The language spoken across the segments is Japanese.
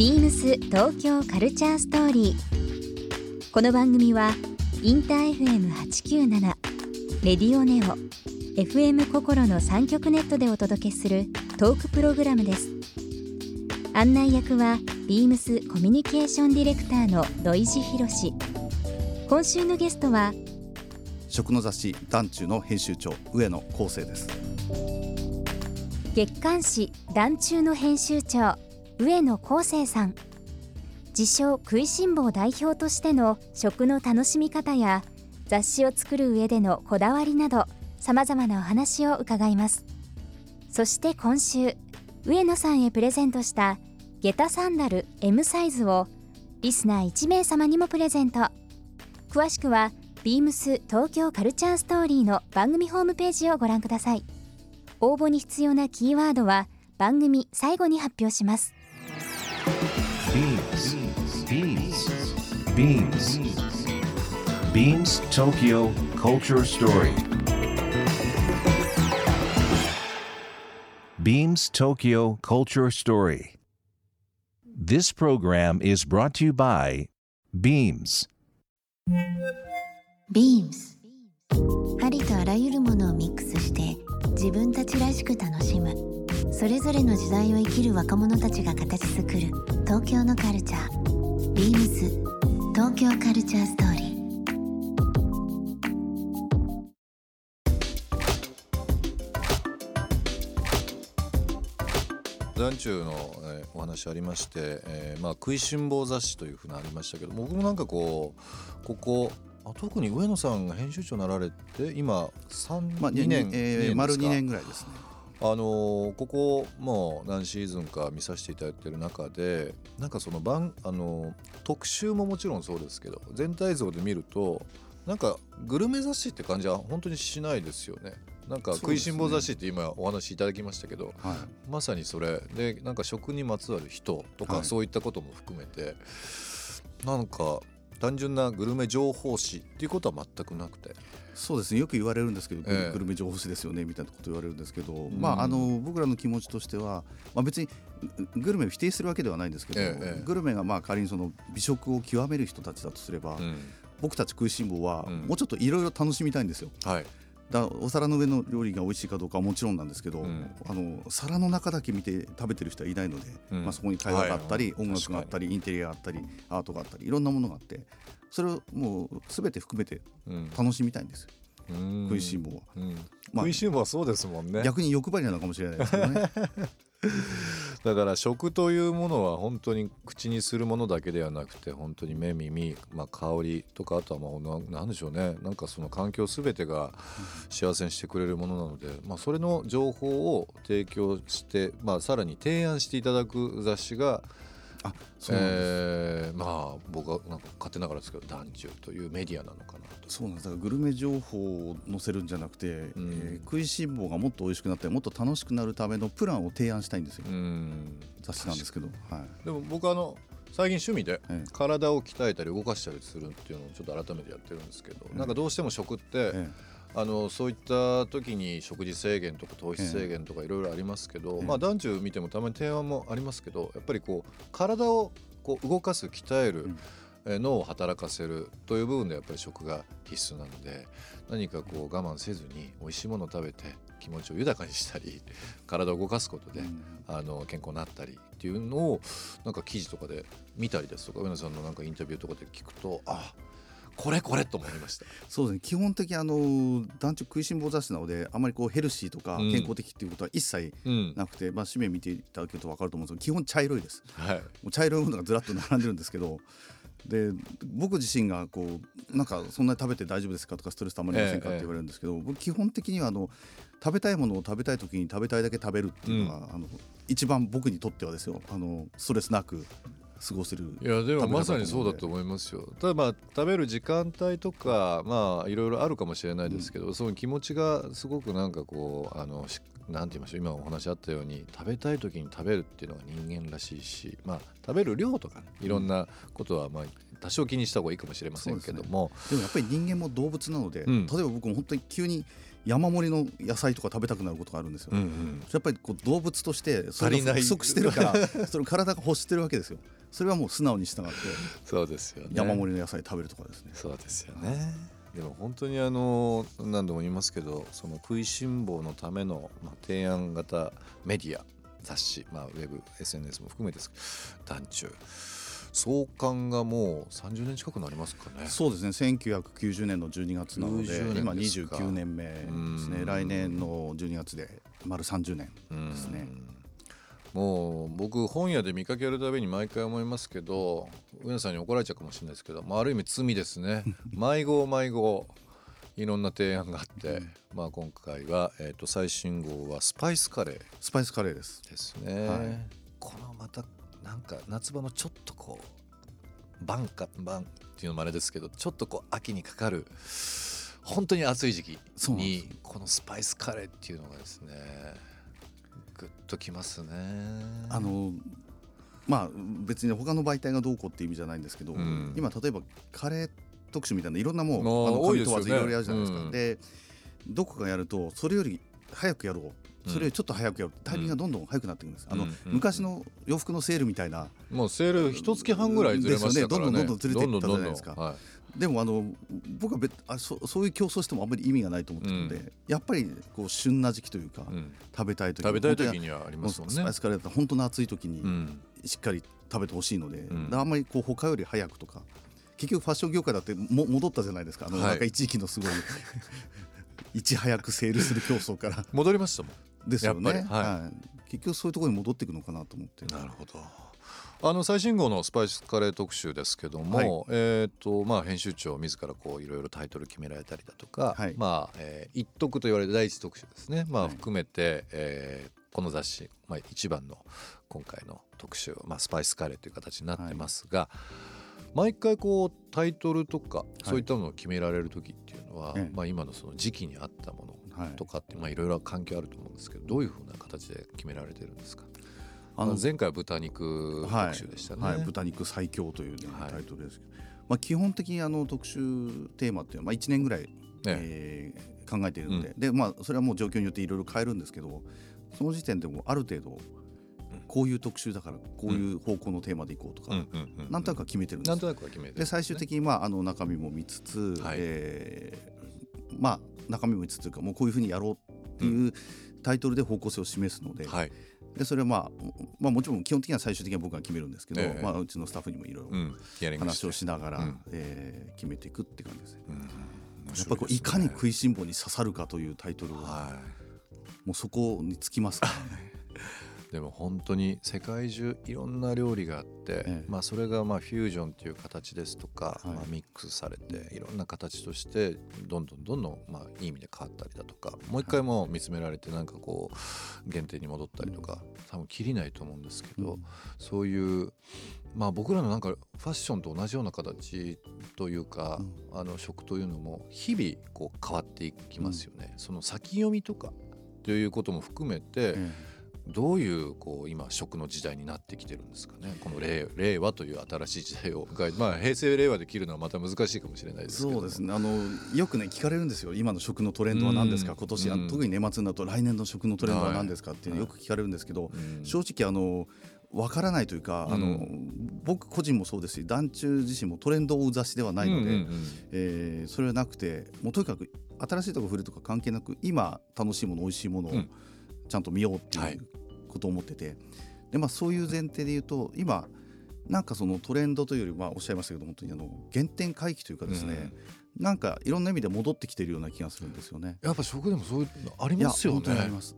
Beams 東京カルチャーストーリー。この番組はインター FM897 レディオネオ FM 心の3局ネットでお届けするトークプログラムです。案内役は Beams コミュニケーションディレクターの土井博志。今週のゲストは食の雑誌団中の編集長上野光生です。月刊誌団中の編集長上野光生さん、自称食いしん坊代表としての食の楽しみ方や雑誌を作る上でのこだわりなど様々なお話を伺います。そして今週上野さんへプレゼントした下駄サンダル M サイズをリスナー1名様にもプレゼント。詳しくは Beams 東京カルチャーストーリーの番組ホームページをご覧ください。応募に必要なキーワードは番組最後に発表します。Beams Tokyo Culture Story. Beams Tokyo Culture Story. This program is brought to you by Beams. Beams. ありとあらゆるものをミックスして自分たちらしく楽しむ。それぞれの時代を生きる若者たちが形作る東京のカルチャー。Beams 東京カルチャーストーリー。団中のお話ありまして、食いしん坊雑誌というふうなありましたけど、僕もなんかここ特に上野さんが編集長になられて今2年丸2年ぐらいですね。ここもう何シーズンか見させていただいている中で、なんかその特集ももちろんそうですけど、全体像で見るとなんかグルメ雑誌って感じは本当にしないですよね。なんか食いしん坊雑誌って今お話いただきましたけど、ね、はい、まさにそれでなんか食にまつわる人とかそういったことも含めて、はい、なんか単純なグルメ情報誌っていうことは全くなくて。そうですね、よく言われるんですけど、グルメ情報誌ですよねみたいなこと言われるんですけど、僕らの気持ちとしては、別にグルメを否定するわけではないんですけど、グルメが仮にその美食を極める人たちだとすれば、僕たち食いしん坊はもうちょっといろいろ楽しみたいんですよ、はい、だお皿の上の料理が美味しいかどうかはもちろんなんですけど、皿の中だけ見て食べてる人はいないので、そこに会話があったり、音楽があったり、インテリアがあったり、アートがあったり、いろんなものがあって、それをもう全て含めて楽しみたいんですよ、食いしん坊は、食いしん坊はそうですもんね。逆に欲張りなのかもしれないですけどねだから食というものは本当に口にするものだけではなくて、本当に目、耳、香りとか、あとは何でしょうね、なんかその環境すべてが幸せにしてくれるものなので、それの情報を提供して、さらに提案していただく雑誌が、そうなんです。僕はなんか勝手ながらですけど、団中というメディアなのかなと。そうなんです。だからグルメ情報を載せるんじゃなくて、食いしん坊がもっと美味しくなってもっと楽しくなるためのプランを提案したいんですよ、雑誌なんですけど、はい、でも僕は最近趣味で体を鍛えたり動かしたりするっていうのをちょっと改めてやってるんですけど、なんかどうしても食って、そういった時に食事制限とか糖質制限とかいろいろありますけど、団中見てもたまに提案もありますけど、やっぱり体を動かす、鍛える、脳を働かせるという部分でやっぱり食が必須なので、何か我慢せずに美味しいものを食べて気持ちを豊かにしたり、体を動かすことで健康になったりっていうのをなんか記事とかで見たりですとか、上野さんのなんかインタビューとかで聞くと、これと思いましたそうですね、基本的に団中食いしん坊雑誌なので、あまりヘルシーとか健康的っていうことは一切なくて、紙面見ていただけると分かると思うんですけど、基本茶色いです、はい、もう茶色いものがずらっと並んでるんですけどで僕自身がなんかそんなに食べて大丈夫ですかとかストレスたまりませんかって言われるんですけど、僕基本的には食べたいものを食べたい時に食べたいだけ食べるっていうのが、一番僕にとってはですよ、ストレスなく過ごせる。いやでもまさにそうだと思いますよ。ただ食べる時間帯とかいろいろあるかもしれないですけど、その気持ちがすごくなんかなんて言いましょう、今お話あったように食べたい時に食べるっていうのが人間らしいし、食べる量とか、いろんなことは多少気にした方がいいかもしれませんけども、 でもやっぱり人間も動物なので、例えば僕も本当に急に山盛りの野菜とか食べたくなることがあるんですよ、やっぱりこう動物としてそれが不足してるからそれ体が欲してるわけですよ。それはもう素直に従ってそうですよ、ね、山盛りの野菜食べるとかですね。そうですよね。でも本当に何度も言いますけど、その食いしん坊のための提案型メディア、雑誌、ウェブ SNS も含めてですけど、団中創刊がもう30年近くなりますかね。そうですね、1990年の12月なので今29年目ですね。来年の12月で丸30年ですね。もう僕本屋で見かけるたびに毎回思いますけど、上野さんに怒られちゃうかもしれないですけど、ある意味罪ですね。毎号いろんな提案があって今回は最新号はスパイスカレーですね、はい、このまたなんか夏場のちょっとこう晩っていうのもあれですけど、ちょっとこう秋にかかる本当に暑い時期にこのスパイスカレーっていうのがですね、グッときますね。別に他の媒体がどうこうっていう意味じゃないんですけど、今例えばカレー特集みたいないろんなもう紙問わずいろいろやるじゃないですか。でどこかやるとそれより早くやろう、それよりちょっと早くやる、タイミングがどんどん早くなってくるんです、昔の洋服のセールみたいな、もうセール1月半ぐらいずれましたからね、どんどんずれていったじゃないですか。でも僕はそういう競争してもあんまり意味がないと思ってるので、やっぱりこう旬な時期というか、食べたい時にはありますもんね。スパイスカレーだったら本当の暑い時にしっかり食べてほしいので、あんまりこう他より早くとか、結局ファッション業界だって戻ったじゃないですか、なんか一時期のすごいいち早くセールする競争から戻りましたもんですよね、結局そういうところに戻っていくのかなと思って。なるほど。最新号のスパイスカレー特集ですけども、編集長自らこういろいろタイトル決められたりだとか、一特と言われる第一特集ですね、含めて、この雑誌、一番の今回の特集は、スパイスカレーという形になってますが、毎回こうタイトルとかそういったものを決められる時っていうのは、今のその時期に合ったものとかっていろいろ関係あると思うんですけど、どういうふうな形で決められてるんですか。前回は豚肉特集でしたね、豚肉最強という、タイトルですけど、基本的に特集テーマっていうのは1年ぐらい、考えているので、でそれはもう状況によっていろいろ変えるんですけど、その時点でもある程度こういう特集だからこういう方向のテーマでいこうとか、なんとなくは決めてるんです。で最終的に中身も見つつ、中身も見つつというか、もうこういうふうにやろうっていうタイトルで方向性を示すので、でそれはもちろん基本的には最終的には僕が決めるんですけど、うちのスタッフにもいろいろ話をしながら、決めていくって感じですね。やっぱりいかに食いしん坊に刺さるかというタイトルは、もうそこにつきますからね。でも本当に世界中いろんな料理があって、それがフュージョンという形ですとか、ミックスされていろんな形としてどんどんいい意味で変わったりだとか、もう一回も見つめられてなんかこう限定に戻ったりとか、多分切りないと思うんですけど、そういう僕らのなんかファッションと同じような形というか、食というのも日々こう変わっていきますよね。その先読みとかということも含めて、どういう今食の時代になってきてるんですかね。この令和という新しい時代を、平成令和で切るのはまた難しいかもしれないですけど。そうですね、よくね聞かれるんですよ、今の食のトレンドは何ですか、今年特に年末になると来年の食のトレンドは何ですかっていうのよく聞かれるんですけど、正直分からないというか、僕個人もそうですし、団中自身もトレンドを追う雑誌ではないので、それはなくて、もうとにかく新しいとこ触れるとか関係なく、今楽しいもの美味しいものをちゃんと見ようっていうことを思ってて、でそういう前提で言うと、今なんかそのトレンドというよりおっしゃいましたけど、本当に原点回帰というかですね、なんかいろんな意味で戻ってきてるような気がするんですよね。やっぱ食でもそういうのありますよね。いや本当にあります。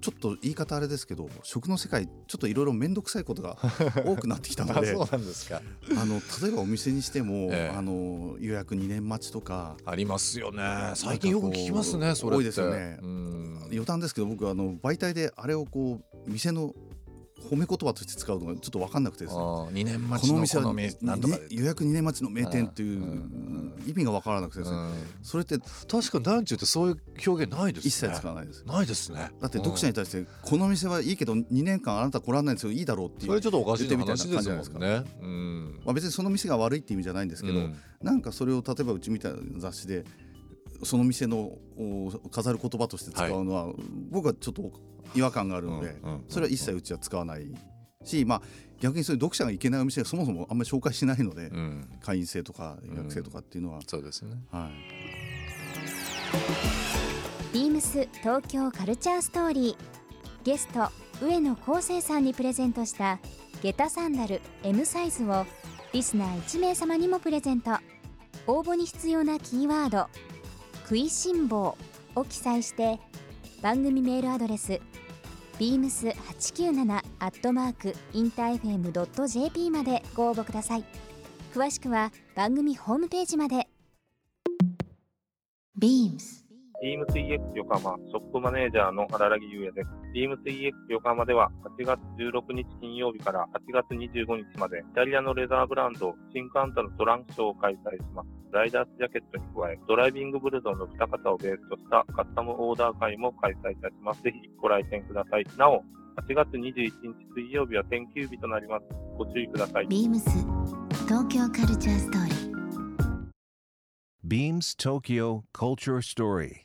ちょっと言い方あれですけど、食の世界ちょっといろいろ面倒くさいことが多くなってきたのでそうなんですか。例えばお店にしても、予約2年待ちとかありますよね。最近よく聞きますね、それって多いですよね。余談ですけど僕は媒体であれをこう店の褒め言葉として使うのがちょっと分かんなくてですね、2年待ちのこの店はなんとか予約2年待ちの名店という意味が分からなくてですね、それって確か団中ってそういう表現ないですね。一切使わないです。ないですね。だって読者に対してこの店はいいけど2年間あなた来らないんですよ、いいだろうっていう、それちょっとおかしい話ですもんね。別にその店が悪いって意味じゃないんですけど、なんかそれを例えばうちみたいな雑誌でその店の飾る言葉として使うのは僕はちょっと違和感があるので、それは一切うちは使わないし、まあ逆にそういう読者が行けないお店がそもそもあんまり紹介しないので、会員制とか予約制とかっていうのは、そうですね、はい。Beams 東京カルチャーストーリー、ゲスト上野光生さんにプレゼントした下駄サンダル M サイズをリスナー1名様にもプレゼント。応募に必要なキーワード食いしん坊を記載して番組メールアドレス beams897@interfm.jp までご応募ください。詳しくは番組ホームページまで。 Beams EX 横浜ショップマネージャーの荒木優也です。Beams EX 横浜では8月16日金曜日から8月25日までイタリアのレザーブランドシンカンタのトランクショーを開催します。ライダースジャケットに加えドライビングブルゾンの二方をベースとしたカスタムオーダー会も開催いたします。ぜひご来店ください。なお8月21日水曜日は天休日となります。ご注意ください。Beams 東京カルチャーストーリー。 Beams Tokyo Culture Story.